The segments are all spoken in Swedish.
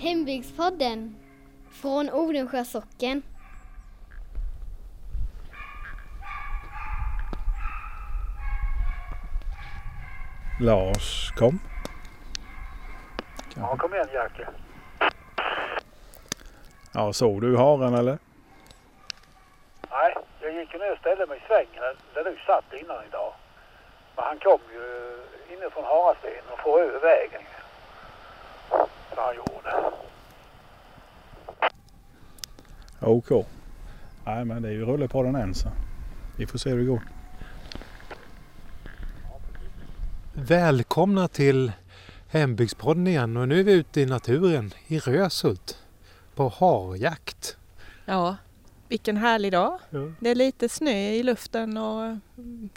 Hembygdspodden från Odensjö socken. Lars, kom. Ja, kom igen, Jerke. Ja, såg du haren eller? Nej, jag gick ner och ställde mig i svängen där du satt innan idag. Men han kom ju inifrån Harasten och får över vägen. Så han gjorde. Okej. Nej, men det är ju rulle på den än så. Vi får se hur det går. Välkomna till Hembygdspodden igen, och nu är vi ute i naturen i Rösult på harjakt. Ja, vilken härlig dag. Ja. Det är lite snö i luften och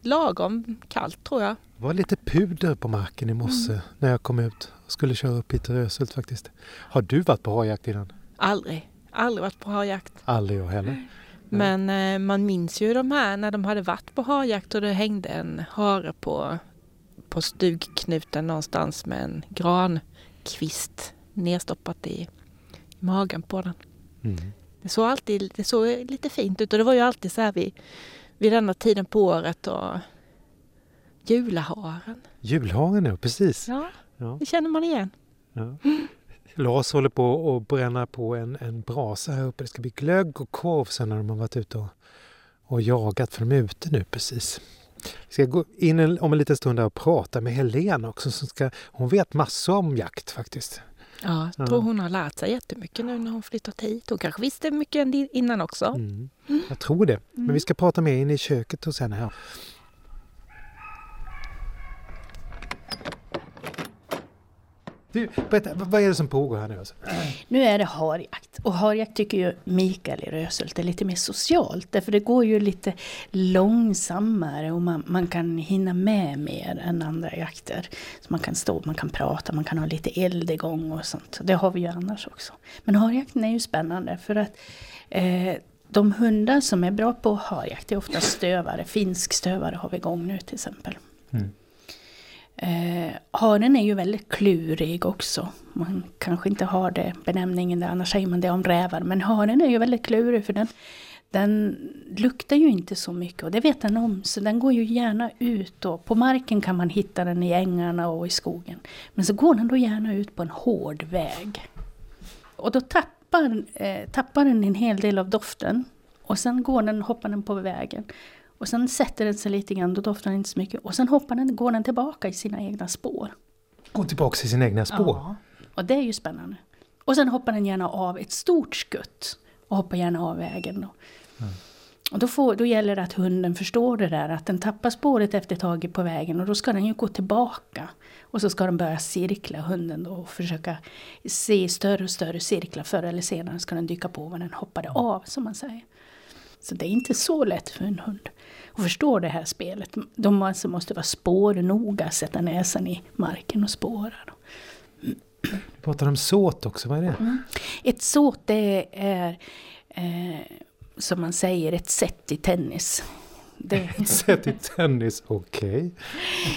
lagom kallt tror jag. Det var lite puder på marken i Mosse när jag kom ut och skulle köra upp hit till Rösult faktiskt. Har du varit på harjakt innan? Aldrig varit på harjakt. Aldrig jag heller. Nej. Men man minns ju de här när de hade varit på harjakt och det hängde en hare på stugknuten någonstans med en grankvist nedstoppat i magen på den. Mm. Det såg lite fint ut, och det var ju alltid så här vid denna tiden på året och julharen. Julharen, ja, precis. Ja, det känner man igen. Ja. Lars håller på att bränna på en brasa här uppe. Det ska bli glögg och korv sen när de har varit ute och jagat, för de är ute nu precis. Vi ska gå in om en liten stund och prata med Helena också. Hon vet massor om jakt faktiskt. Ja, jag tror hon har lärt sig jättemycket nu när hon flyttat hit. Hon kanske visste mycket innan också. Mm. Jag tror det. Men vi ska prata med henne i köket och sen här. Du, berätta, vad är det som pågår här nu? Alltså? Nu är det harjakt. Och harjakt tycker ju Mikael i Rösult är lite mer socialt. Därför det går ju lite långsammare och man kan hinna med mer än andra jakter. Så man kan stå, man kan prata, man kan ha lite eld igång och sånt. Det har vi ju annars också. Men harjakten är ju spännande för att de hundar som är bra på harjakt är ofta stövare. Finsk stövare har vi igång nu till exempel. Mm. Haren är ju väldigt klurig också. Man kanske inte har det benämningen där, annars säger man det om rävar. Men haren är ju väldigt klurig, för den luktar ju inte så mycket, och det vet den om. Så den går ju gärna ut, och på marken kan man hitta den i ängarna och i skogen. Men så går den då gärna ut på en hård väg. Och då tappar den en hel del av doften. Och sen hoppar den på vägen. Och sen sätter den sig lite grann, då doftar den inte så mycket. Och sen går den tillbaka i sina egna spår. Går tillbaka i sina egna spår? Ja, och det är ju spännande. Och sen hoppar den gärna av ett stort skutt. Och hoppar gärna av vägen då. Mm. Och då gäller det att hunden förstår det där. Att den tappar spåret efter taget på vägen. Och då ska den ju gå tillbaka. Och så ska den börja cirkla hunden då. Och försöka se större och större cirklar. Förr eller senare ska den dyka på vad den hoppade av, som man säger. Så det är inte så lätt för en hund att förstå det här spelet. De alltså måste vara spårnoga, sätta näsan i marken och spåra. Du pratar om såt också, vad är det? Mm. Ett såt är som man säger ett set i tennis. Ett set i tennis, okej.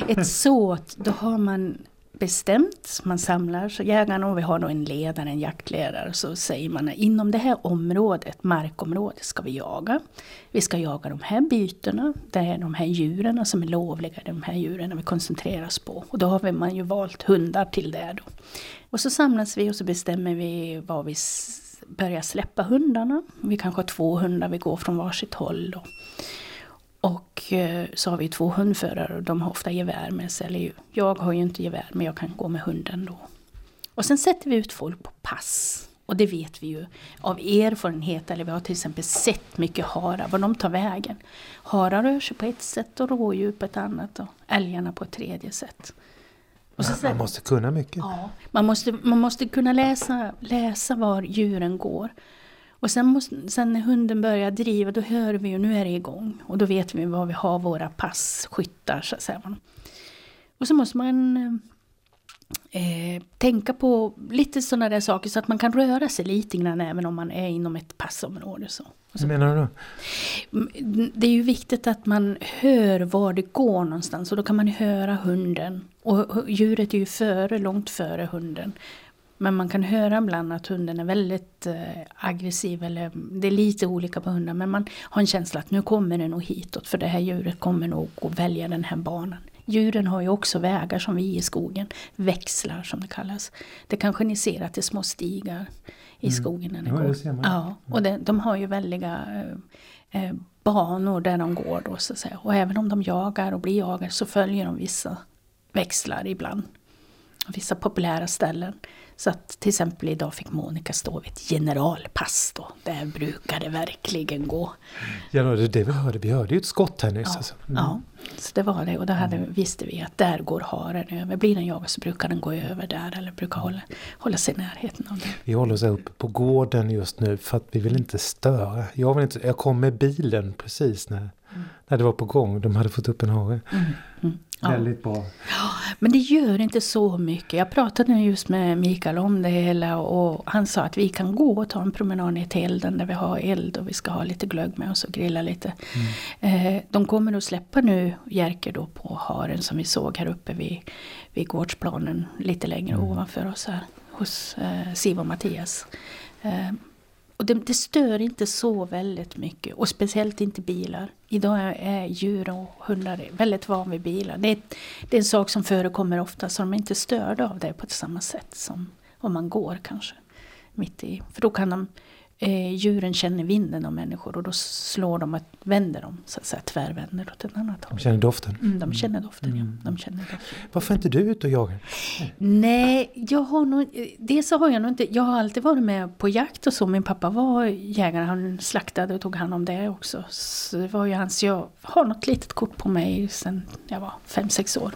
Okay. Ett såt, då har man bestämt, man samlar, så jägarna, och vi har då en ledare, en jaktledare, så säger man inom det här området, markområdet, ska vi jaga. Vi ska jaga de här bytena, det är de här djuren som är lovliga, de här djuren vi koncentrerar oss på. Och då har man ju valt hundar till det då. Och så samlas vi och så bestämmer vi vad vi börjar släppa hundarna. Vi kanske har 2 hundar, vi går från varsitt håll då. Och så har vi 2 hundförare, och de har ofta gevär med sig. Eller jag har ju inte gevär, men jag kan gå med hunden då. Och sen sätter vi ut folk på pass. Och det vet vi ju av erfarenhet. Eller vi har till exempel sett mycket harar, var de tar vägen. Harar rör sig på ett sätt och rådjur på ett annat. Och älgarna på ett tredje sätt. Och så man måste kunna mycket. Ja, man måste kunna läsa var djuren går. Och sen när hunden börjar driva, då hör vi ju, nu är det igång. Och då vet vi var vi har våra passkyttar, så att säga. Och så måste man tänka på lite sådana där saker, så att man kan röra sig lite grann även om man är inom ett passområde. Vad menar du? Det är ju viktigt att man hör var det går någonstans, och då kan man höra hunden. Och djuret är ju långt före hunden. Men man kan höra ibland att hunden är väldigt aggressiv. Eller, det är lite olika på hundar, men man har en känsla att nu kommer den nog hitåt. För det här djuret kommer nog att välja den här banan. Djuren har ju också vägar som vi i skogen. Växlar som det kallas. Det kanske ni ser att det är små stigar i skogen när det går. Det ser man. Ja, och de har ju väldiga banor där de går då, så att säga. Och även om de jagar och blir jagade så följer de vissa växlar ibland. Vissa populära ställen. Så att till exempel idag fick Monica stå vid ett generalpass då. Där brukar det verkligen gå. Ja, det vi hörde. Vi hörde ju ett skott här nyss. Ja, alltså. Ja, så det var det. Och då visste vi att där går haren över. Blir den jagad så brukar den gå över där. Eller brukar hålla sig i närheten av den. Vi håller oss uppe på gården just nu för att vi vill inte störa. Jag kom med bilen precis när det var på gång. De hade fått upp en hare. Väldigt bra. Ja, men det gör inte så mycket. Jag pratade just med Mikael om det hela och han sa att vi kan gå och ta en promenad ner till elden där vi har eld och vi ska ha lite glögg med oss och grilla lite. De kommer att släppa nu Jerker då på haren som vi såg här uppe vid gårdsplanen lite längre ovanför oss här hos Siv och Mattias. Och det stör inte så väldigt mycket. Och speciellt inte bilar. Idag är djur och hundar väldigt van vid bilar. Det är en sak som förekommer ofta. Så de är inte störda av det på samma sätt som om man går kanske. Mitt i. För då kan djuren känner vinden av människor. Och då slår de att vänder dem. Så att säga tvärvänder åt ett annat håll. De känner doften. De känner doften, ja. De känner doften. Varför är inte du ute och jagar? Nej, jag har alltid varit med på jakt och så. Min pappa var jägare. Han slaktade och tog hand om det också. Så det var ju hans. Jag har något litet kort på mig sedan jag var 5-6 år.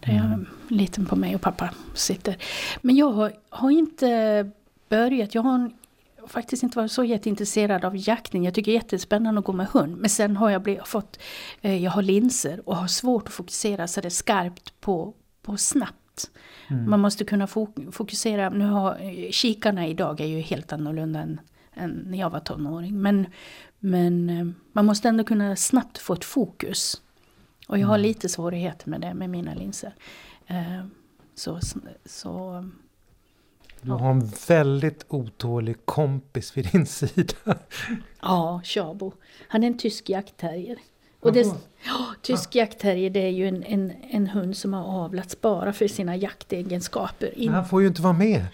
Där jag liten på mig och pappa sitter. Men jag har inte börjat. Jag har faktiskt inte varit så jätteintresserad av jakten. Jag tycker det är jättespännande att gå med hund. Men sen har jag jag har linser och har svårt att fokusera så det är skarpt på snabbt. Man måste kunna fokusera. Nu kikarna idag är ju helt annorlunda än när jag var tonåring. Men man måste ändå kunna snabbt få ett fokus. Och jag har lite svårigheter med det med mina linser. Du har en väldigt otålig kompis vid din sida. Ja, Tjabo. Han är en tysk jaktterrier. Och tysk jaktterrier, det är ju en hund som har avlats bara för sina jaktegenskaper. Men han får ju inte vara med.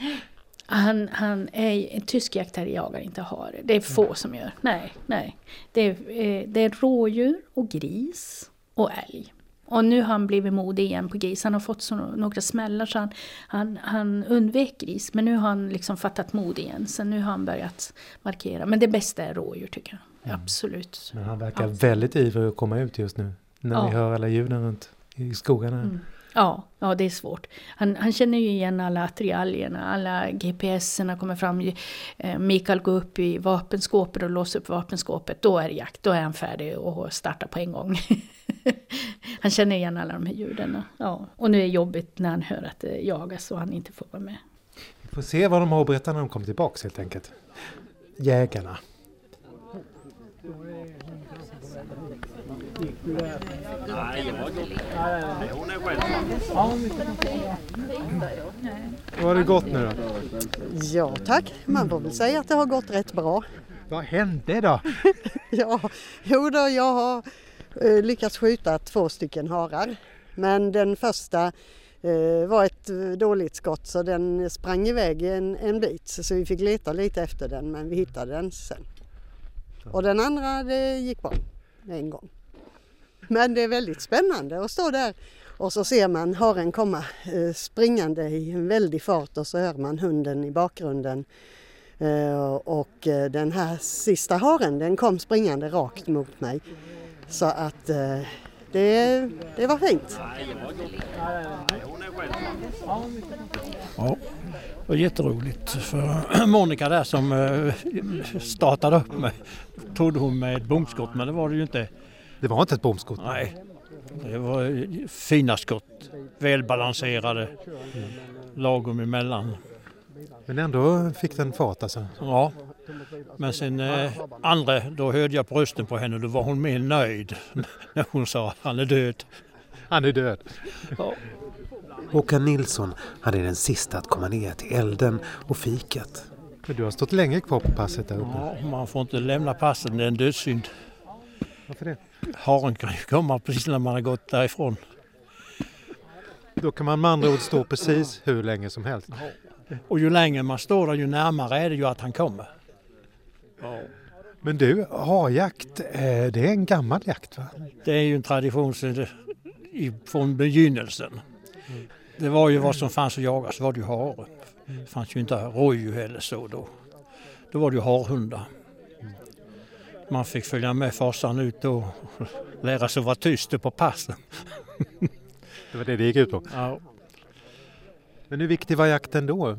Han är en tysk jaktterrier, jagar inte hare. Det är få som gör. Nej. Det är rådjur och gris och älg. Och nu har han blivit modig igen på gris. Han har fått några smällar så han undvek gris. Men nu har han liksom fattat mod igen. Så nu har han börjat markera. Men det bästa är rådjur tycker jag. Absolut. Men han verkar väldigt ivrig att komma ut just nu. När vi hör alla ljuden runt i skogarna. Ja, det är svårt. Han känner ju igen alla attiraljerna. Alla GPSerna kommer fram. Mikael går upp i vapenskåpet och låser upp vapenskåpet. Då är det jakt. Då är han färdig och startar på en gång. Han känner igen alla de här ljuden. Ja. Och nu är det jobbigt när han hör att det jagas och han inte får vara med. Vi får se vad de har berättat när de kommer tillbaka helt enkelt. Jägarna. Hur har det gått nu då? Ja tack, man får väl säga att det har gått rätt bra. Vad hände då? Jag har lyckats skjuta 2 stycken harar. Men den första var ett dåligt skott så den sprang iväg en bit. Så vi fick leta lite efter den men vi hittade den sen. Och den andra det gick bra en gång. Men det är väldigt spännande att stå där och så ser man haren komma springande i en väldig fart och så hör man hunden i bakgrunden. Och den här sista haren den kom springande rakt mot mig. Så att det var fint. Ja, det var jätteroligt för Monica där som startade upp mig. Trodde hon med ett bombskott men det var det ju inte. Det var inte ett bombskott? Nej, det var fina skott. Välbalanserade, lagom emellan. Men ändå fick den fart alltså? Ja, men sen andra, då hörde jag på rösten på henne och då var hon mer nöjd när hon sa att han är död. Han är död? Ja. Håkan Nilsson hade den sista att komma ner till elden och fikat. Men du har stått länge kvar på passet där uppe. Ja, man får inte lämna passet, det är en dödssynd. Varför det? Haren kommer precis när man har gått därifrån. Då kan man med andra ord stå precis hur länge som helst. Och ju längre man står där, ju närmare är det ju att han kommer. Ja. Men du, harjakt, det är en gammal jakt, va? Det är ju en tradition från begynnelsen. Det var ju vad som fanns att jaga, så var det ju har. Det fanns ju inte rådjur eller så då. Då var det ju harhundar. Man fick följa med farsan ut och lära sig att vara tyst på passen. Det var det det gick ut på? Ja. Men hur viktig var jakten då?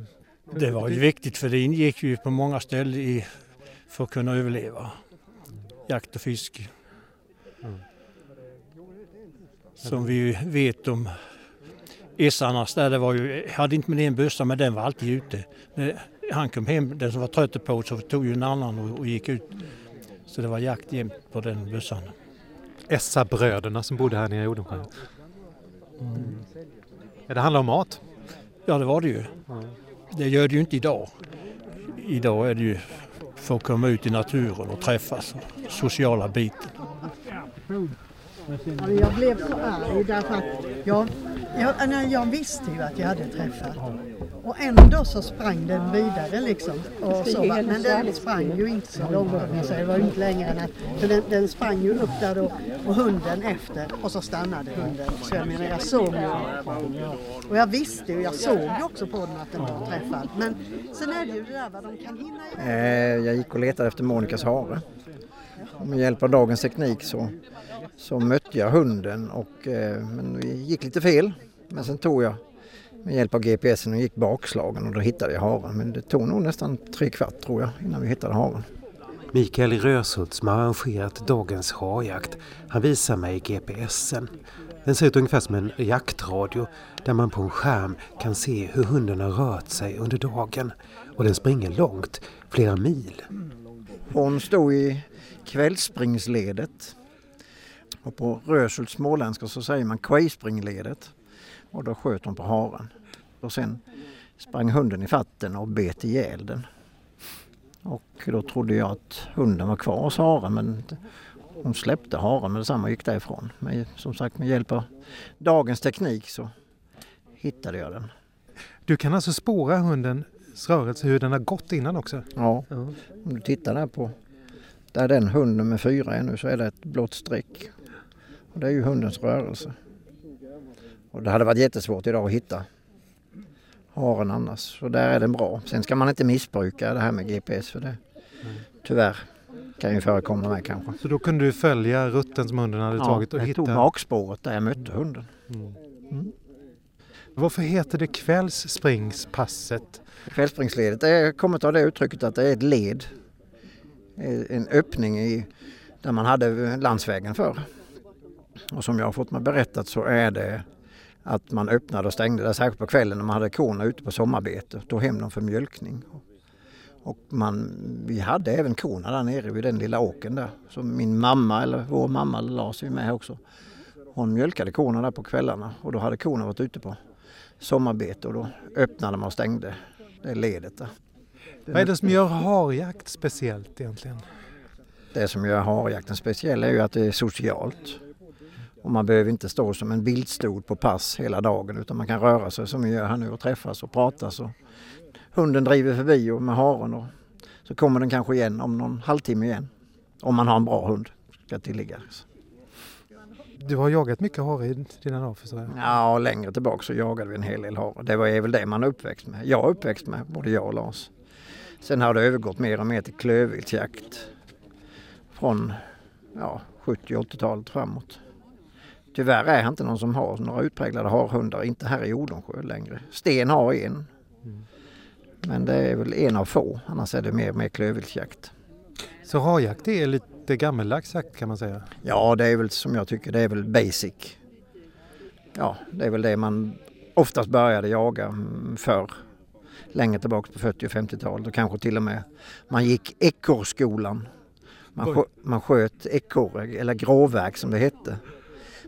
Det var ju viktigt, för det ingick ju på många ställen för att kunna överleva. Jakt och fisk. Mm. Som vi vet om esarnas där, det var ju, hade inte med en bössa, men den var alltid ute. När han kom hem, den som var trött på, så tog ju en annan och gick ut. Så det var jakt jämt på den bössan. Essa-bröderna som bodde här nere i Odensjö. Mm. Ja, det handlar om mat. Ja, det var det ju. Mm. Det gör det ju inte idag. Idag är det ju för att komma ut i naturen och träffas. Sociala biten. Jag blev så arg därför att jag visste ju att jag hade träffat. Och ändå så sprang den vidare liksom. Och så, men den sprang ju inte så långt. Så det var inte längre än att den sprang ju upp där då, och hunden efter. Och så stannade hunden. Så jag menar, jag såg ju. Och jag visste ju, jag såg ju också på den att den var träffad. Men sen är det ju det där vad de kan hinna i. Jag gick och letade efter Monikas hare. Och med hjälp av dagens teknik så mötte jag hunden. Och, men det gick lite fel. Men sen tog jag med hjälp av GPSen och gick bakslagen och då hittade jag haren. Men det tog nog nästan 3/4 tror jag innan vi hittade haren. Mikael Rösult som har arrangerat dagens harjakt, han visar mig GPSen. Den ser ut ungefär som en jaktradio där man på en skärm kan se hur hunden har rört sig under dagen. Och den springer långt, flera mil. Hon stod i kvällspringsledet. Och på Rösults småländska så säger man kvällspringledet. Och då sköt hon på haren. Och sen sprang hunden i fatten och bet ihjäl den. Och då trodde jag att hunden var kvar hos haren. Men hon släppte haren men detsamma gick därifrån. Men som sagt, med hjälp av dagens teknik så hittade jag den. Du kan alltså spåra hundens rörelse, hur den har gått innan också? Ja, om du tittar där på där den hund nummer 4 är nu så är det ett blått streck. Och det är ju hundens rörelse. Och det hade varit jättesvårt idag att hitta haren annars. Så där är den bra. Sen ska man inte missbruka det här med GPS för det. Tyvärr kan ju förekomma med kanske. Så då kunde du följa rutten som hunden hade tagit och hitta? Ja, jag tog bakspåret där jag mötte hunden. Mm. Varför heter det kvällsspringspasset? Kvällspringsledet, det kommer av det uttrycket att det är ett led. En öppning där man hade landsvägen förr. Och som jag har fått mig berättat så är det att man öppnade och stängde där särskilt på kvällen när man hade korna ute på sommarbete och tog hem dem för mjölkning. Och vi hade även korna där nere vid den lilla åken där. Så min mamma, eller vår mamma, Lars är med också. Hon mjölkade korna där på kvällarna och då hade korna varit ute på sommarbete och då öppnade man och stängde det ledet där. Vad är det som gör harjakt speciellt egentligen? Det som gör harjakten speciell är ju att det är socialt. Och man behöver inte stå som en bildstol på pass hela dagen utan man kan röra sig som vi gör här nu och träffas och pratas. Och hunden driver förbi och med haren och så kommer den kanske igen om någon halvtimme igen. Om man har en bra hund ska tilläggas. Du har jagat mycket hare i dina dagar förstår jag? Ja, längre tillbaka så jagade vi en hel del hare. Det var väl det man uppväxt med. Jag uppväxt med, både jag och Lars. Sen har det övergått mer och mer till klövviltsjakt från 70-80-talet framåt. Tyvärr är det inte någon som har några utpräglade harhundar, inte här i Odensjö längre. Sten har en, men det är väl en av få, annars är det mer och mer klövviltsjakt. Så harjakt är lite gammeldags jakt kan man säga? Ja, det är väl som jag tycker, det är väl basic. Ja, det är väl det man oftast började jaga förr. Länge tillbaka på 40- och 50-talet och kanske till och med man gick ekorrskolan. Man sköt ekorre eller gråverk som det hette.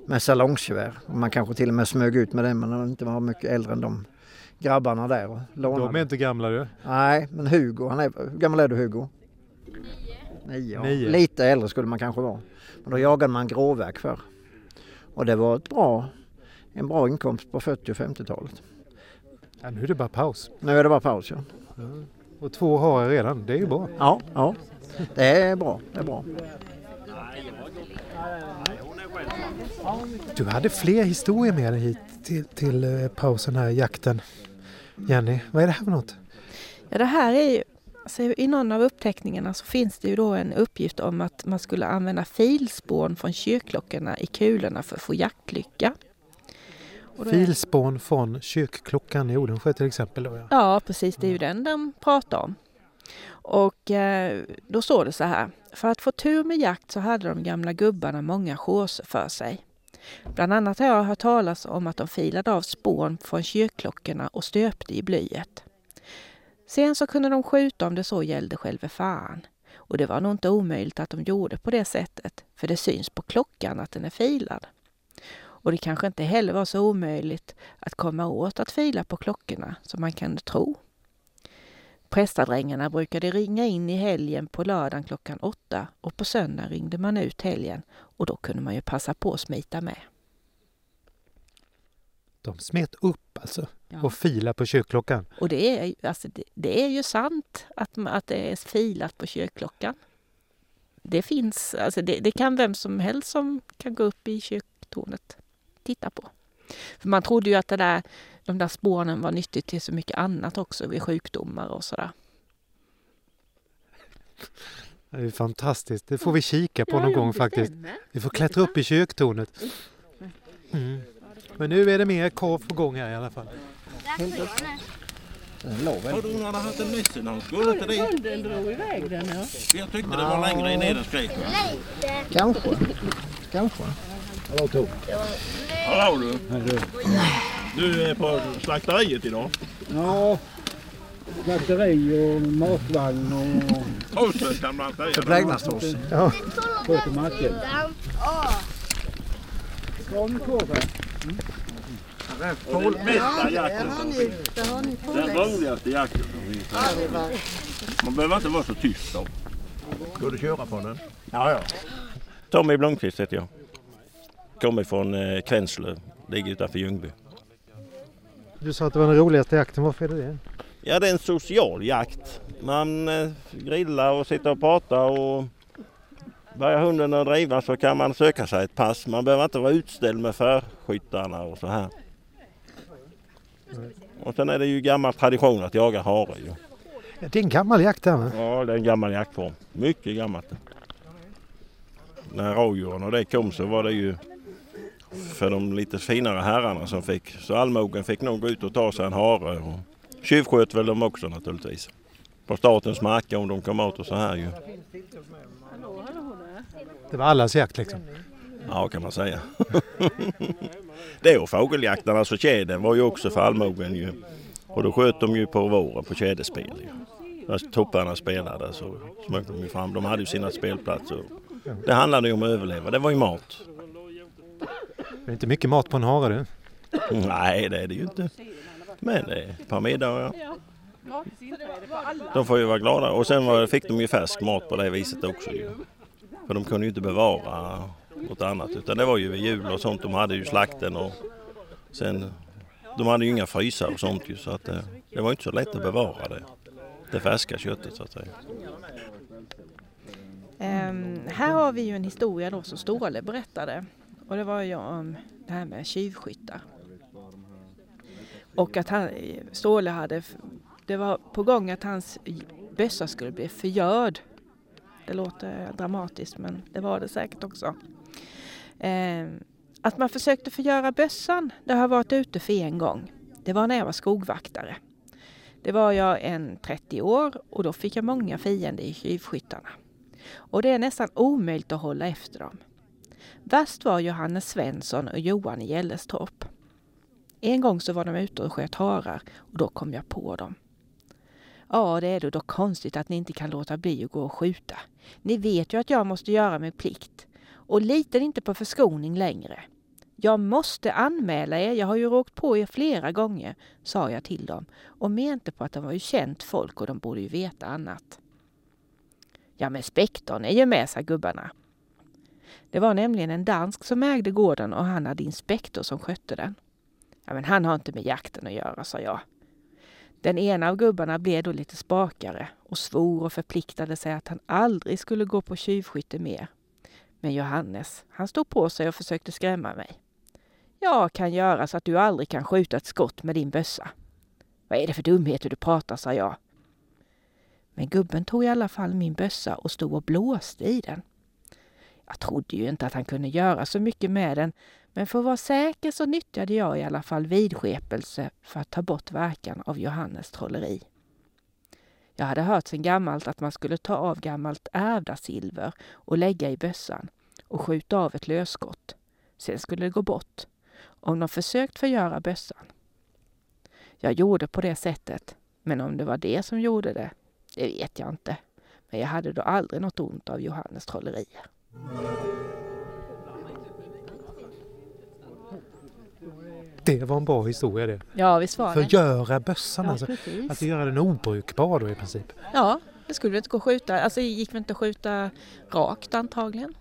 med salongsgevär. Man kanske till och med smög ut med dem, men de inte var mycket äldre än de grabbarna där och lånade. De är inte gamla du? Nej, men Hugo, hur gammal är du Hugo? 9. Ja. Lite äldre skulle man kanske vara. Men då jagade man gråverk för. Och det var ett en bra inkomst på 40- och 50-talet. Ja, nu är det bara paus. Nu är det bara paus, ja. Mm. Och 2 har jag redan, det är ju bra. Ja, det är bra. Du hade fler historier med dig hit till pausen här, jakten. Jenny, vad är det här för något? Ja, det här är ju, alltså, i någon av upptäckningarna så finns det ju då en uppgift om att man skulle använda filspån från kyrkklockorna i kulorna för att få jaktlycka. Filspån från kyrkklockan i Odensjö till exempel? Då, ja. Ja, precis. Det är ju den de pratar om. Och då står det så här. För att få tur med jakt så hade de gamla gubbarna många chanser för sig. Bland annat har jag hört talas om att de filade av spån från kyrkklockorna och stöpte i blyet. Sen så kunde de skjuta om det så gällde själva faran. Och det var nog inte omöjligt att de gjorde på det sättet. För det syns på klockan att den är filad. Och det kanske inte heller var så omöjligt att komma åt att fila på klockorna som man kunde tro. Prästadrängarna brukade ringa in i helgen på lördagen klockan 8 och på söndag ringde man ut helgen och då kunde man ju passa på att smita med. De smet upp alltså och fila på kyrkklockan. Och det är ju sant att det är filat på kyrkklockan. Det finns, alltså det kan vem som helst som kan gå upp i kyrktornet titta på. För man trodde ju att de där spåren var nyttigt till så mycket annat också vid sjukdomar och sådär. Det är fantastiskt. Det får vi kika på någon gång faktiskt. Vi får klättra upp i kyrktornet. Mm. Men nu är det mer korv på gång här i alla fall. Har du hade haft en nyss innan? Skulle inte det? Hunden drog iväg den, ja. Jag tyckte det var längre i nederskriken. Kanske. Hallå Tor. Hallå du. Du är på slakteriet idag? Ja, slakteri och matvagn och... Torsen kan man säga. Förplägnadstorsen. Ja. Sköter marken. Ja, nu kommer det. Den roligaste jakten som vi har. Man behöver inte vara så tyst då. Ska du köra på den? Ja. Tommy Blomqvist heter jag. Kommer från Kvenslö, ligger utanför Ljungby. Du sa att det var den roligaste jakten, varför är det? Ja, det är en social jakt. Man grillar och sitter och pratar och börjar hunden att driva så kan man söka sig ett pass. Man behöver inte vara utställd med förskyttarna och så här. Och sen är det ju gammal tradition att jaga hare. Ju. Ja, det är en gammal jakt där va? Ja, det är en gammal jaktform. Mycket gammalt. När rådjuren och det kom så var det ju för de lite finare herrarna som fick. Så allmogen fick nog gå ut och ta sig en hare. Och tjuvsköt väl de också naturligtvis. På statens marker om de kom åt och så här ju. Det var allas jakt liksom? Ja, kan man säga. Det och fågeljakten, alltså tjädern var ju också för allmogen ju. Och då sköt de ju på våren på tjäderspel ju. När topparna spelade så smög de ju fram. De hade ju sina spelplatser. Det handlade ju om att överleva, det var ju mat. Det är inte mycket mat på en hare du? Nej, det är det ju inte. Men det är ett par middagar. Ja. De får ju vara glada. Och sen fick de ju färsk mat på det viset också ju. För de kunde ju inte bevara något annat. Utan det var ju vid jul och sånt. De hade ju slakten och sen... De hade ju inga frysar och sånt ju. Så att det var inte så lätt att bevara det färska köttet så att säga. Här har vi ju en historia då som Ståle berättade. Och det var ju om det här med tjuvskyttar. Och att Ståle hade... Det var på gång att hans bössa skulle bli förgörd. Det låter dramatiskt men det var det säkert också. Att man försökte förgöra bössan, det har varit ute för en gång. Det var när jag var skogvaktare. Det var jag 30 år och då fick jag många fiender i tjuvskyttarna. Och det är nästan omöjligt att hålla efter dem. Värst var Johannes Svensson och Johan i Gällestorp. En gång så var de ute och sköt harar och då kom jag på dem. Ja, det är då konstigt att ni inte kan låta bli att gå och skjuta. Ni vet ju att jag måste göra min plikt. Och litar inte på förskoning längre. Jag måste anmäla er, jag har ju råkt på er flera gånger, sa jag till dem. Och menade på att de var ju känt folk och de borde ju veta annat. Ja, men spektorn är ju med, sa gubbarna. Det var nämligen en dansk som ägde gården och han hade inspektor som skötte den. Ja, men han har inte med jakten att göra, sa jag. Den ena av gubbarna blev då lite spakare och svor och förpliktade sig att han aldrig skulle gå på tjuvskytte mer. Men Johannes, han stod på sig och försökte skrämma mig. Jag kan göra så att du aldrig kan skjuta ett skott med din bössa. Vad är det för dumheter du pratar, sa jag. Men gubben tog i alla fall min bössa och stod och blåste i den. Jag trodde ju inte att han kunde göra så mycket med den, men för att vara säker så nyttjade jag i alla fall vidskepelse för att ta bort verkan av Johannes trolleri. Jag hade hört sedan gammalt att man skulle ta av gammalt ärvda silver och lägga i bössan och skjuta av ett lösskott. Sen skulle det gå bort om de försökt förgöra bössan. Jag gjorde på det sättet, men om det var det som gjorde det, det vet jag inte. Men jag hade då aldrig något ont av Johannes trollerier. Det var en bra historia det. Ja, visst var det. Förgöra bössan, ja, alltså. Att göra den obrukbar då i princip. Ja, det skulle inte gå att skjuta. Alltså det gick väl inte att skjuta rakt antagligen.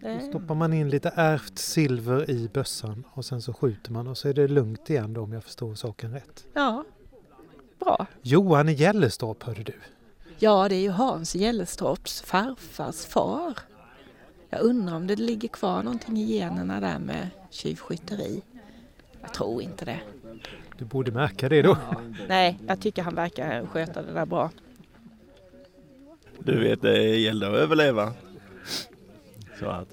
Då stoppar man in lite ärvt silver i bössan och sen så skjuter man och så är det lugnt igen då, om jag förstår saken rätt. Ja, bra. Johan i Gällestorp, hörde du? Ja, det är ju Hans Gällestorps farfars far. Jag undrar om det ligger kvar någonting i generna där med tjuvskytteri. Jag tror inte det. Du borde märka det då. Ja. Nej, jag tycker han verkar sköta det där bra. Du vet, det gäller att överleva. Så att...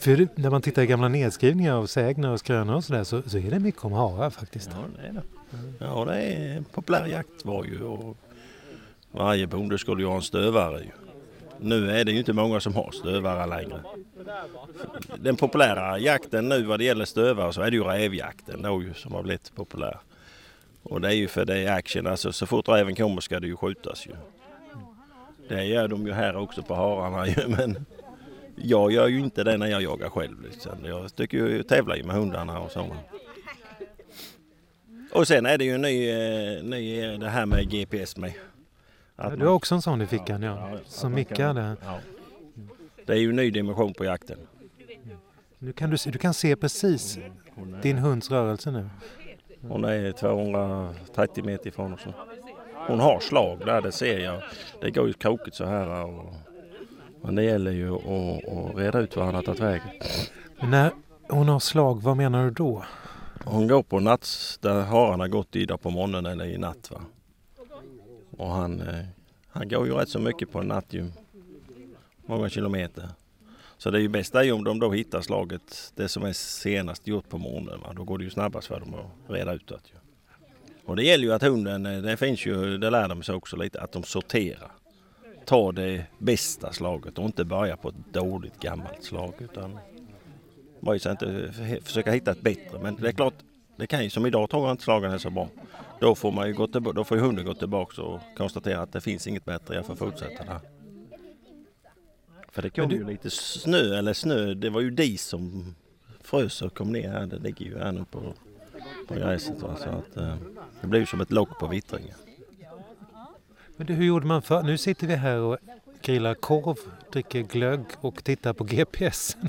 För när man tittar i gamla nedskrivningar av sägner och skrönor och sådär, så är det mycket om harar faktiskt. Ja, det är det. Ja, det är populär jakt var ju. Och varje bonde skulle ju ha en stövare ju. Nu är det ju inte många som har stövare längre. Den populära jakten nu vad det gäller stövare, så är det ju rävjakten då ju, som har blivit populär. Och det är ju för det är action. Alltså, så fort räven kommer ska det ju skjutas ju. Det gör de ju här också på hararna ju. Men jag gör ju inte det när jag jagar själv. Liksom. Jag tycker ju tävlar ju med hundarna och så. Och sen är det ju en ny det här med GPS med. Ja, du har också en sån du fick han, ja. Som Micke hade. Ja. Det är ju en ny dimension på jakten. Mm. Nu kan du kan se precis din hunds rörelse nu. Hon är 230 meter ifrån oss. Hon har slag där, det ser jag. Det går ju krokigt så här. Och, men det gäller ju att reda ut vad han har tagit vägen. När hon har slag, vad menar du då? Hon går på natt, där hararna gått i dag på morgonen eller i natt va. Och han går ju rätt så mycket på en nattgym. Många kilometer. Så det är ju bästa ju om de då hittar slaget. Det som är senast gjort på morgonen. Då går det ju snabbast för dem att reda ut det. Och det gäller ju att hunden, det finns ju, det lär de sig också lite, att de sorterar. Ta det bästa slaget och inte börja på ett dåligt gammalt slag. Utan man ju inte försöka hitta ett bättre. Men det är klart, det kan ju som idag tar inte slagen är så bra. Då får man ju hunden gå tillbaka och konstatera att det finns inget bättre, jag får fortsätta där. För det kom ju lite snö, det var ju dis som frös och kom ner här, det ligger ju här nu på gräset va? Så att det blev som ett lock på vittringen. Men hur gjorde man för? Nu sitter vi här och grillar korv, dricker glögg och tittar på GPSen.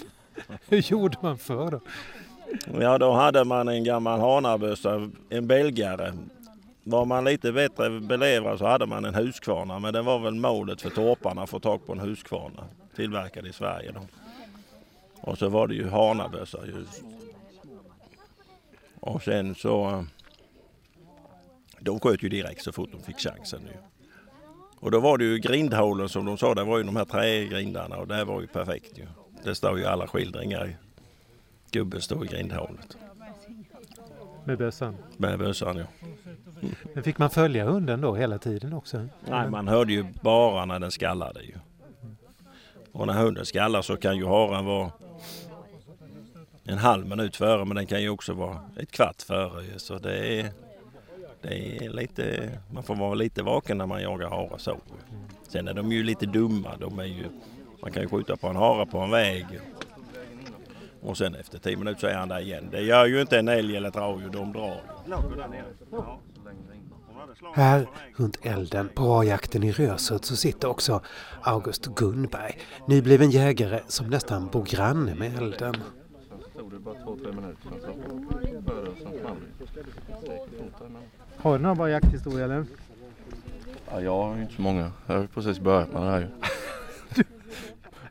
Hur gjorde man för då? Ja, då hade man en gammal hanarbössa, en belgare. Var man lite bättre belevrad så hade man en huskvarna, men det var väl målet för torparna att få tag på en huskvarna, tillverkad i Sverige då. Och så var det ju hanarbössa just. Och sen så, de sköt ju direkt så fort de fick chansen nu. Och då var det ju grindhålen som de sa, det var ju de här trägrindarna och det var ju perfekt ju. Det står ju alla skildringar i. Gubben stod i grindhålet. Med bössan? Med bössan, ja. Mm. Men fick man följa hunden då hela tiden också? Nej, man hörde ju bara när den skallade ju. Och när hunden skallar så kan ju haren vara en halv minut före, men den kan ju också vara ett kvart före. Så det är lite, man får vara lite vaken när man jagar hare så. Sen är de ju lite dumma, man kan ju skjuta på en hare på en väg. Och sen efter 10 minuter så är han där igen. Det gör ju inte en älg eller ett rådjur, de drar. Här runt elden på råjakten i Rösult så sitter också August Gunnberg, nybliven jägare som nästan bor granne med elden. Har du någon bra jakthistoria eller? Ja, jag har ju inte så många. Jag har precis börjat med det här.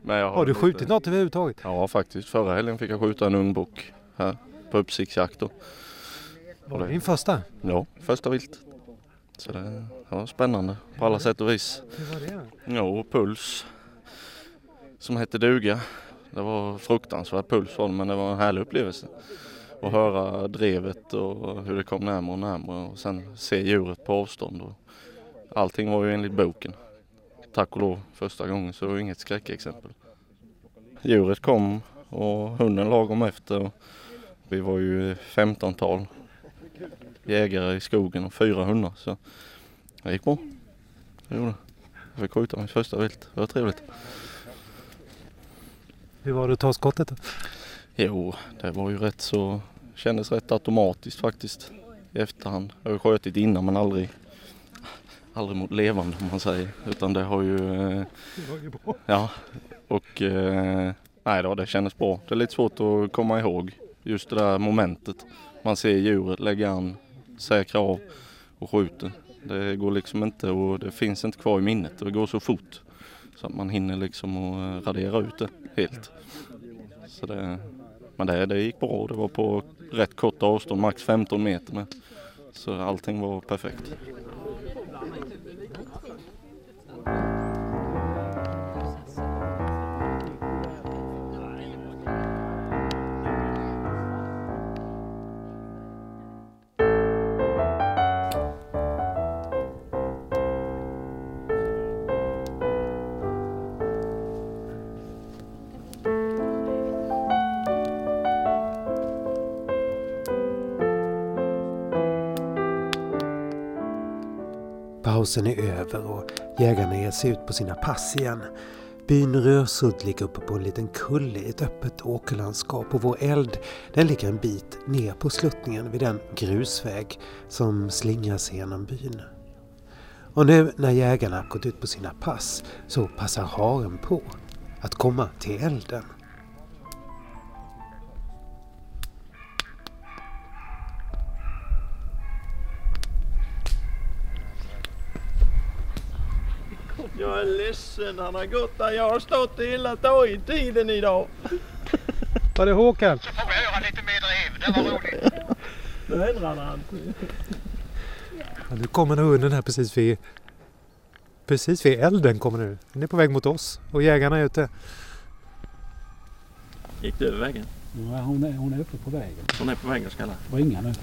Men jag har du skjutit något överhuvudtaget? Ja, faktiskt. Förra helgen fick jag skjuta en ungbock här på uppsiktsjakt då. Var det din första? Ja, första vilt. Så det var spännande på alla sätt och vis. Hur var det? Ja, puls. Som hette duga. Det var fruktansvärt puls, men det var en härlig upplevelse. Att höra drevet och hur det kom närmare och närmare. Och sen se djuret på avstånd. Allting var ju enligt boken. Tack och lov första gången, så det var inget skräckexempel. Djuret kom och hunden lagom efter. Och vi var ju 15-tal jägare i skogen och 400, så det gick bra. Det gjorde det. Jag fick skjuta mitt första vilt, det var trevligt. Hur var det att ta skottet då? Jo, det var ju rätt så, kändes rätt automatiskt faktiskt i efterhand. Jag har skjutit innan men aldrig mot levande om man säger, utan det har ju... Det var ju bra. Ja, och nej då, det kändes bra. Det är lite svårt att komma ihåg just det där momentet. Man ser djuret lägga an, säkra av och skjuter. Det går liksom inte, och det finns inte kvar i minnet. Det går så fort så att man hinner liksom att radera ut det helt. Så det, men det gick bra. Det var på rätt korta avstånd, max 15 meter med. Så allting var perfekt. Pausen är över och jägarna ger sig ut på sina pass igen. Byn Rösult ligger uppe på en liten kulle i ett öppet åkerlandskap, och vår eld den ligger en bit ner på sluttningen vid den grusväg som slingras genom byn. Och nu när jägarna gått ut på sina pass så passar haren på att komma till elden. Jag är ledsen, han har gått där. Jag har stått hela dagen i tiden idag. Var det Håkan? Så får vi höra lite mer drev, det var roligt. Nu ändrar han. Ja, nu kommer hunden här precis vid elden kommer nu. Den är på väg mot oss och jägarna är ute. Gick du över vägen? Ja, hon är uppe på vägen. Hon är på vägen och skallar. Ringa nu.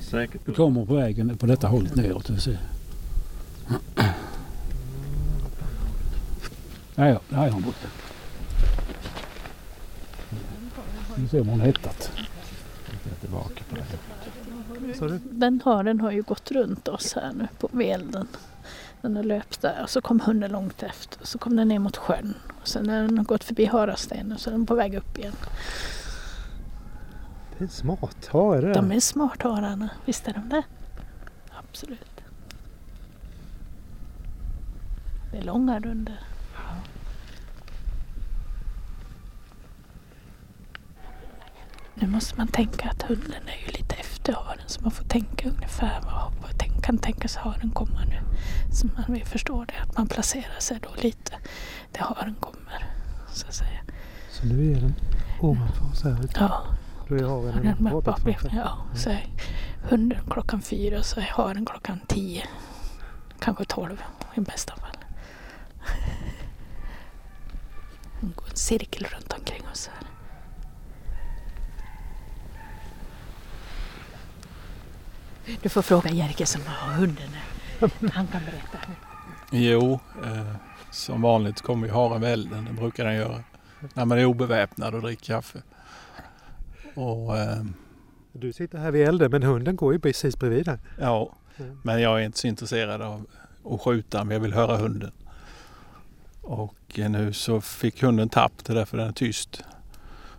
Säkert. Du kommer på vägen på detta hållet neråt. Ja, där är hon borta. Nu ser om hon hittat. Den har ju gått runt oss här nu på velden. Den har löpt där och så kom hunden långt efter. Så kom den ner mot sjön. Och sen har den gått förbi Harasten och så är den på väg upp igen. Det är smart hare. De är smart hararna, visst är de det? Absolut. Det är långa runder. Ja. Nu måste man tänka att hunden är ju lite efter haren, så man får tänka ungefär vad kan tänkas haren komma nu. Så man vill förstå det, att man placerar sig då lite där haren kommer, så att säga. Så nu är den ovanför så här. Ja. Ja, så är hunden klockan 4 så har den klockan 10. Kanske 12 i bästa fall. Den går en cirkel runt omkring oss här. Du får fråga Jerke som har hunden. Han kan berätta. Jo, som vanligt kommer ju haren med elden. Det brukar den göra när man är obeväpnad och dricker kaffe. Och, du sitter här vid elden, men hunden går ju precis bredvid där. Ja, men jag är inte så intresserad av att skjuta, men jag vill höra hunden. Och nu så fick hunden tapp det därför den är tyst.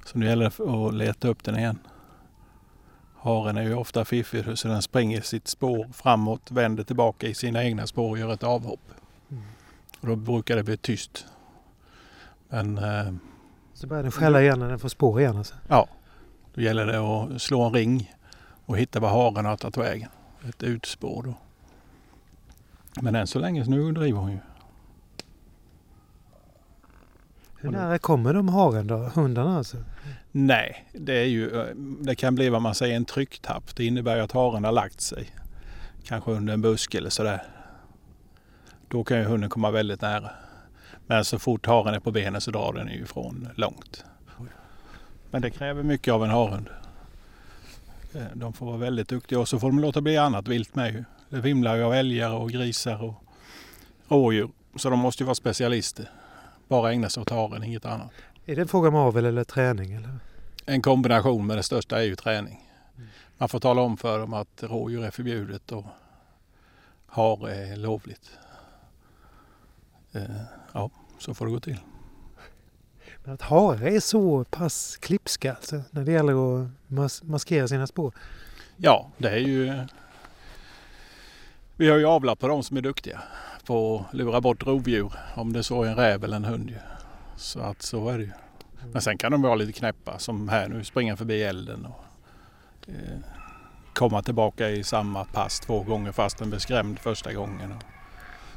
Så nu gäller det att leta upp den igen. Haren är ju ofta fiffig så den springer sitt spår framåt, vänder tillbaka i sina egna spår och gör ett avhopp. Mm. Och då brukar det bli tyst. Men, så börjar den skälla igen när den får spår igen? Alltså. Ja, då gäller det att slå en ring och hitta var haren har tagit vägen. Ett utspår då. Men än så länge så nu driver hon ju. Hur nära kommer de haren då? Hundarna alltså? Nej, det kan bli vad man säger en trycktapp. Det innebär ju att haren har lagt sig. Kanske under en busk eller sådär. Då kan ju hunden komma väldigt nära. Men så fort haren är på benen så drar den ju ifrån långt. Men det kräver mycket av en harhund. De får vara väldigt duktiga och så får de låta bli annat vilt med ju. Det vimlar ju av älgar och grisar och rådjur. Så de måste ju vara specialister. Bara ägna sig åt haren, inget annat. Är det en fråga om avel eller träning? Eller? En kombination, men det största är ju träning. Man får tala om för dem att rådjur är förbjudet och hare är lovligt. Ja, så får det gå till. Men att hare är så pass klipska alltså, när det gäller att maskera sina spår? Ja, det är ju... Vi har ju avlat på de som är duktiga på att lura bort rovdjur, om det så är en räv eller en hund. Så att så är det ju. Men sen kan de vara lite knäppa som här nu, springa förbi elden och komma tillbaka i samma pass 2 gånger fast den blir skrämd första gången.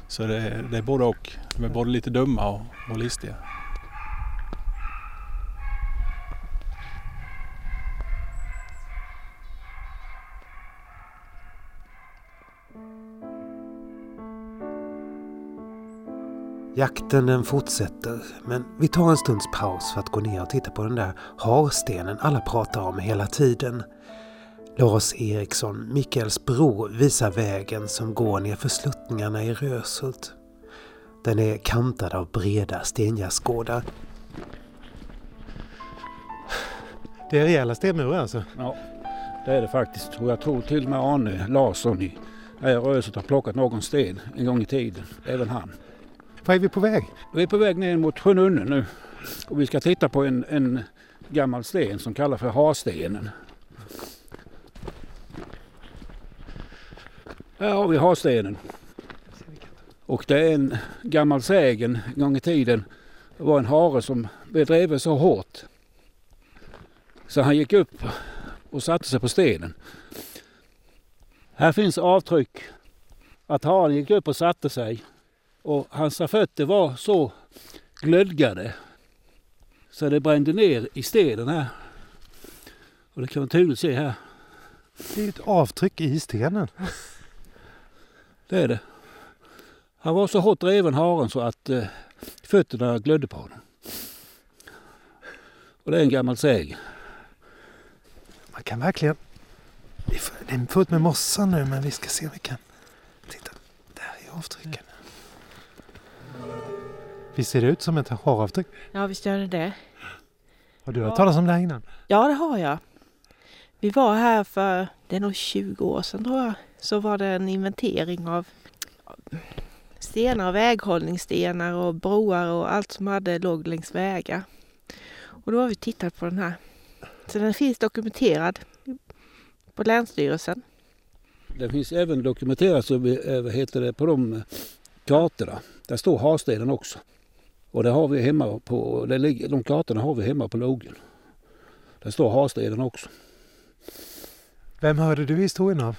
Så det är både och. De är både lite dumma och listiga. Jakten den fortsätter, men vi tar en stunds paus för att gå ner och titta på den där harstenen alla pratar om hela tiden. Lars Eriksson, Mikaels bror, visar vägen som går ner för sluttningarna i Rösult. Den är kantad av breda stengärdsgårdar. Det är rejäla stenmurar alltså? Ja, det är det faktiskt. Jag tror till och med Arne Larsson i Rösult har plockat någon sten en gång i tiden, även han. Var är vi på väg? Vi är på väg ner mot Sjönunnen nu och vi ska titta på en gammal sten som kallas för Harstenen. Här har vi Harstenen. Och det är en gammal sägen en gång i tiden. Det var en hare som bedrev så hårt så han gick upp och satte sig på stenen. Här finns avtryck att haren gick upp och satte sig. Och hans fötter var så glödgade så det brände ner i stenen här. Och det kan man tydligt se här. Det är ett avtryck i stenen. Det är det. Han var så hårt driven haren så att fötterna glödde på honom. Och det är en gammal säg. Man kan verkligen... Det är fullt med mossa nu men vi ska se om vi kan... Titta, där är avtrycken. Vi ser ut som ett haravtryck. Ja, visst gör det. Har du hört talas om det här innan? Ja, det har jag. Vi var här för, det är nog 20 år sedan tror jag, så var det en inventering av stenar, väghållningsstenar och broar och allt som hade låg längs vägar. Och då har vi tittat på den här. Så den finns dokumenterad på Länsstyrelsen. Den finns även dokumenterad så på de kartorna. Där står harstenen också. Och det har vi hemma på, de kartorna har vi hemma på logen. Där står harstenen också. Vem hörde du historien av?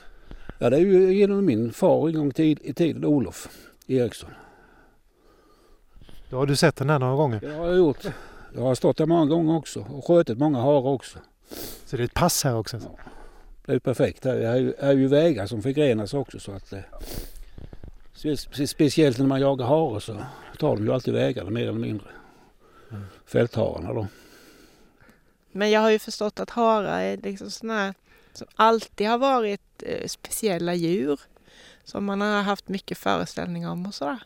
Ja, det är ju genom min far en gång i tiden, Olof Eriksson. Då har du sett den här några gånger? Ja, det har jag gjort. Jag har stått där många gånger också och skötit många harar också. Så det är ett pass här också? Ja, det är ju perfekt. Det är ju vägar som förgrenas också så att... Speciellt när man jagar hare så tar de ju alltid vägarna mer eller mindre. Fälthararna då. Men jag har ju förstått att harar är liksom sådana här som alltid har varit speciella djur. Som man har haft mycket föreställningar om och sådär.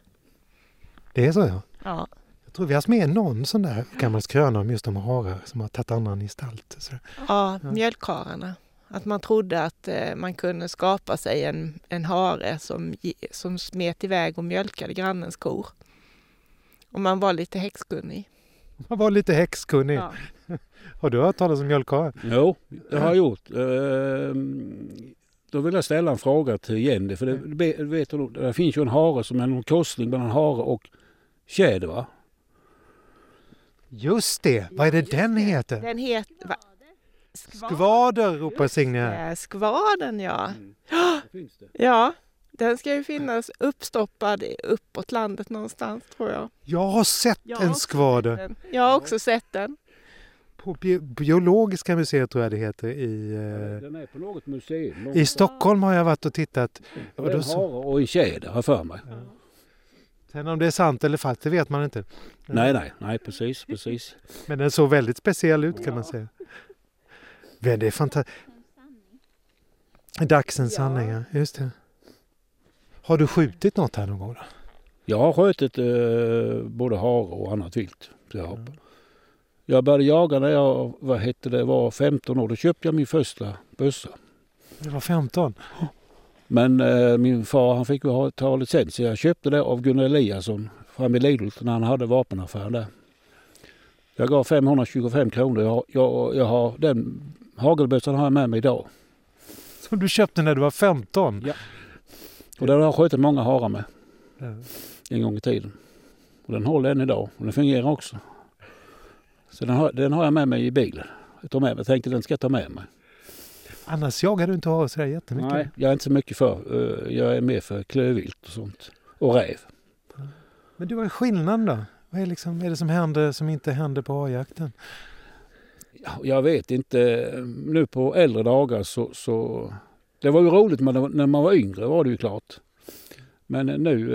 Det är så ja. Ja. Jag tror vi har med någon sån där gammal skröna om just de harar som har tagit annan gestalt. Så. Ja, mjölkhararna. Att man trodde att man kunde skapa sig en hare som smet iväg och mjölkade grannens kor. Och man var lite häxkunnig. Man var lite häxkunnig. Ja. Har du hört talas om mjölkaren? Jo, det har jag gjort. Då vill jag ställa en fråga till Jenny. För det, vet du, det finns ju en hare som är en korsning mellan hare och tjäder, va? Just det. Vad är det den heter? Den heter... Skvader, ropar Signe. Skvadern, ja. Ja, den ska ju finnas uppstoppad uppåt landet någonstans, tror jag. Jag har sett en skvader. Jag har också sett den. På Biologiska museet, tror jag det heter. Den är på något museum. I Stockholm har jag varit och tittat. Och en hare och en tjäder har för mig. Ja. Sen om det är sant eller falskt, det vet man inte. Nej, precis. Men den såg väldigt speciell ut, kan man säga. Det är fantastiskt. Dagsens sanningar, just det. Har du skjutit något här någon gång då? Jag har skjutit både hare och annat vilt. Jag började jaga när jag var 15 år. Då köpte jag min första bössa. Det var 15? Men min far, han fick ju ta licens. Så jag köpte det av Gunnar Eliasson fram i Lidult när han hade vapenaffären där. Jag gav 525 kronor. Jag har den hagelbössan har jag med mig idag. Som du köpte när du var 15? Ja. Och där har jag skjutit många harar med. En gång i tiden. Och den håller än idag. Och den fungerar också. Så den har jag med mig i bilen. Jag tänkte den ska ta med mig. Annars jagar du inte hare så jättemycket? Nej, jag är inte så mycket för. Jag är mer för klövvilt och sånt. Och räv. Men du, var skillnaden då? Vad är det som händer som inte händer på harejakten? Jag vet inte. Nu på äldre dagar så det var ju roligt när man var yngre, var det ju klart. Men nu,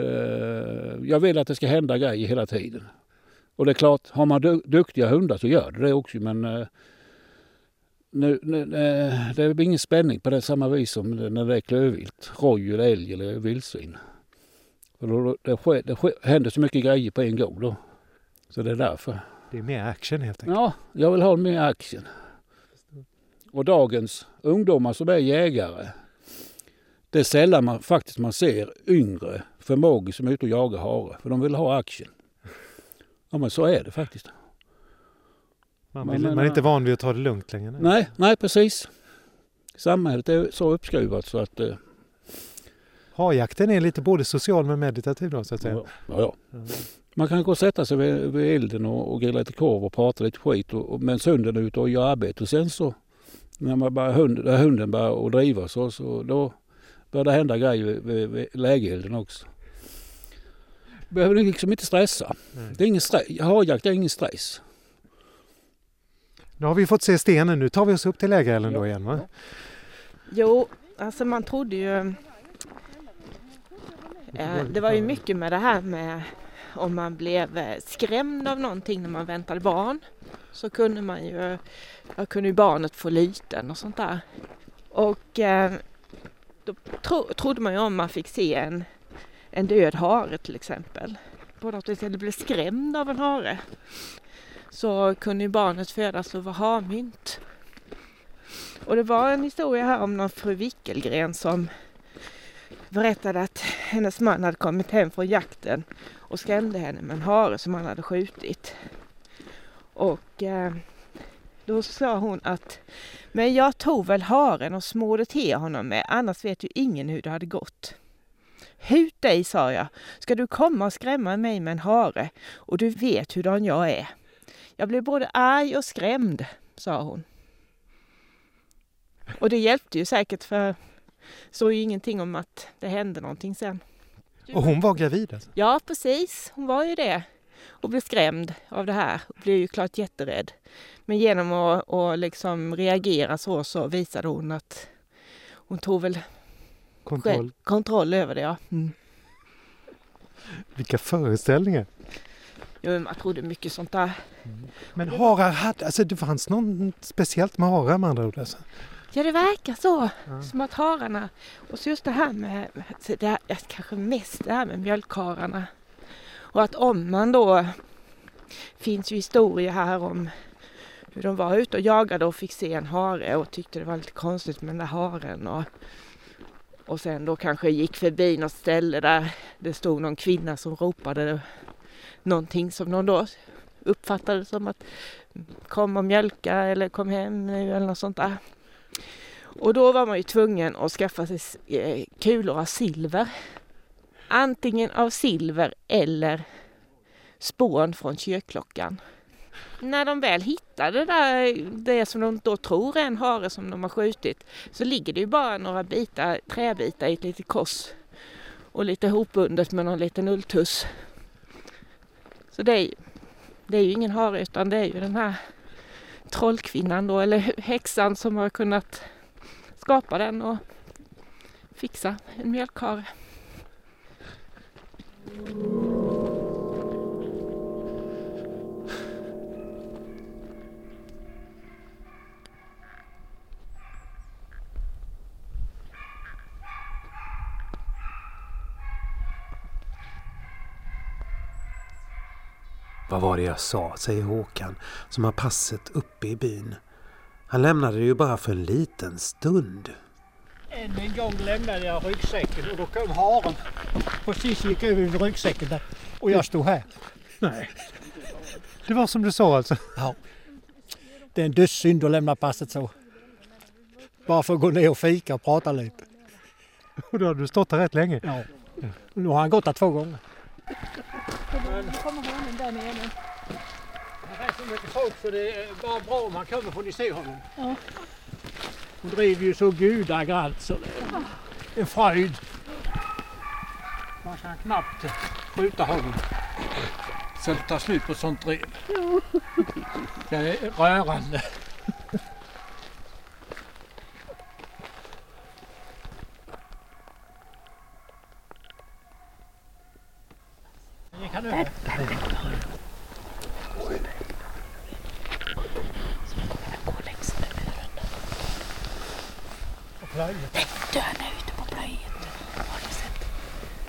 jag vill att det ska hända grejer hela tiden. Och det är klart, har man duktiga hundar så gör det också. Men nu, det är ingen spänning på det samma vis som när det är klövvilt. Roj eller älg eller vildsvin. Det händer så mycket grejer på en gång då. Så det är därför. Det är mer action helt enkelt. Ja, jag vill ha mer action. Och dagens ungdomar som är jägare. Det är sällan man ser yngre förmågor som är ute och jagar hare. För de vill ha action. Ja, men så är det faktiskt. Man är inte van vid att ta det lugnt längre. Nej, precis. Samhället är så uppskruvat så att... Hajakten är lite både social men meditativ då, så att säga. Ja. Man kan gå och sätta sig vid elden och grilla lite korv och prata lite skit. Men hunden är ute och gör arbete. Och sen så, när hunden börjar driva så då börjar det hända grejer vid lägerelden också. Behöver liksom inte stressa. Det är ingen stress. Harjakt är ingen stress. Nu har vi fått se stenen. Nu tar vi oss upp till lägerelden då igen, va? Jo, alltså man trodde ju... Det var ju mycket med det här med om man blev skrämd av någonting när man väntade barn, så kunde kunde ju barnet få liten och sånt där. Och då trodde man ju om man fick se en död hare till exempel. På något vis eller blev skrämd av en hare, så kunde ju barnet födas och vara harmynt. Och det var en historia här om någon fru Wickelgren som berättade att hennes man hade kommit hem från jakten och skrämde henne med en hare som han hade skjutit. Och då sa hon att men jag tog väl haren och smådde till honom med, annars vet ju ingen hur det hade gått. Hut dig, sa jag, ska du komma och skrämma mig med en hare, och du vet hurdan jag är. Jag blev både arg och skrämd, sa hon. Och det hjälpte ju säkert, för så ju ingenting om att det hände någonting sen. Och hon var gravid alltså? Ja, precis. Hon var ju det. Och blev skrämd av det här. Och blev ju klart jätterädd. Men genom att liksom reagera så visade hon att hon tog väl kontroll över det. Ja. Mm. Vilka föreställningar. Jo, man trodde mycket sånt där. Mm. Men harar hade... Alltså det fanns något speciellt med harar med andra ord alltså. Ja, det verkar så. Ja. Som att hararna... Och så just det här med... kanske mest det här med mjölkhararna. Och att om man då... Finns ju historier här om hur de var ute och jagade och fick se en hare och tyckte det var lite konstigt med den där haren. Och sen då kanske gick förbi något ställe där det stod någon kvinna som ropade någonting som de då uppfattade som att kom och mjölka eller kom hem nu eller något sånt där. Och då var man ju tvungen att skaffa sig kulor av silver. Antingen av silver eller spån från kyrkklockan. När de väl hittade det som de då tror är en hare som de har skjutit, så ligger det ju bara några bitar, träbitar i ett litet kors och lite hopbundet med någon liten ulltuss. Så det är ju ingen hare, utan det är ju den här trollkvinnan då, eller häxan, som har kunnat skapa den och fixa en mjölkhare. Vad var det jag sa, säger Håkan, som har passet uppe i byn. Han lämnade det ju bara för en liten stund. Än en gång lämnade jag ryggsäcken och då kom haren. Precis gick över vid ryggsäcken där. Och jag stod här. Nej. Det var som du sa alltså? Ja. Det är en dödssynd att lämna passet så. Bara för att gå ner och fika och prata lite. Och då hade du stått här rätt länge? Ja. Nu har han gått här 2 gånger. Kommer honom där nere nu. Det är så mycket folk så det är bara bra om han kommer, får ni se honom. Ja. Hon driver ju så gudagrant så det är en fröjd. Man kan knappt skjuta honom. Så det tar slut på sånt drev. Ja. Det är rörande.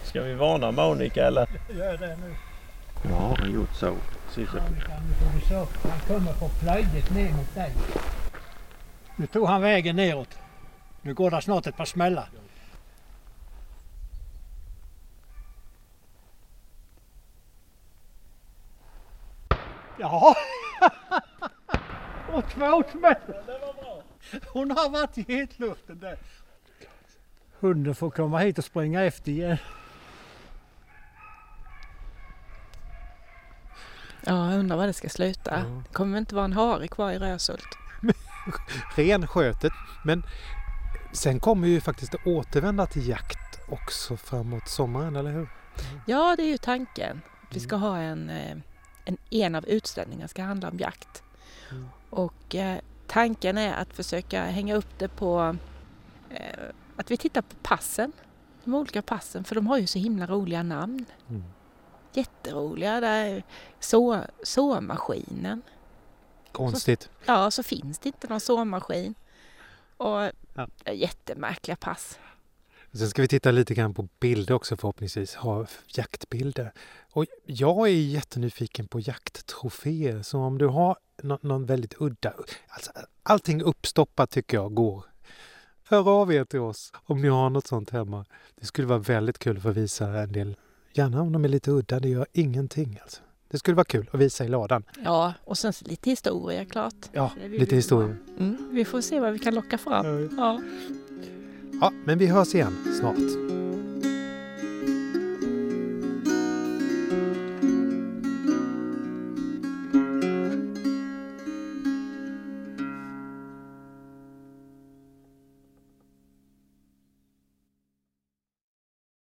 Ska vi varna Monica eller? Gör det nu. Ja, han har gjort så. Monica, nu får du så. Han kommer på plöjdet ner mot dig. Nu tog han vägen neråt. Nu går det snart ett par smällar. Ja. Och 2 smällar. Hon har varit i hetluften där. Hunden får komma hit och springa efter igen. Ja, jag undrar vad det ska sluta. Ja. Det kommer inte vara en hare kvar i Rösult. Renskötet. Men sen kommer ju faktiskt att återvända till jakt också framåt sommaren, eller hur? Ja, det är ju tanken. Vi ska ha en av utställningarna ska handla om jakt. Mm. Och tanken är att försöka hänga upp det på att vi tittar på passen. De olika passen, för de har ju så himla roliga namn. Mm. Jätteroliga. Där såmaskinen. Konstigt. Så finns det inte någon såmaskin. Och jättemärkliga pass. Sen ska vi titta lite grann på bilder också, förhoppningsvis. Ha jaktbilder. Och jag är jättenyfiken på jakttroféer. Så om du har någon väldigt udda... Alltså, allting uppstoppat tycker jag går... Hör av er till oss om ni har något sånt hemma. Det skulle vara väldigt kul att få visa en del. Gärna om de är lite udda, det gör ingenting alltså. Det skulle vara kul att visa i ladan. Ja, och sen lite historia klart. Ja, lite historia. Vi får se vad vi kan locka fram. Ja, men vi hörs igen snart.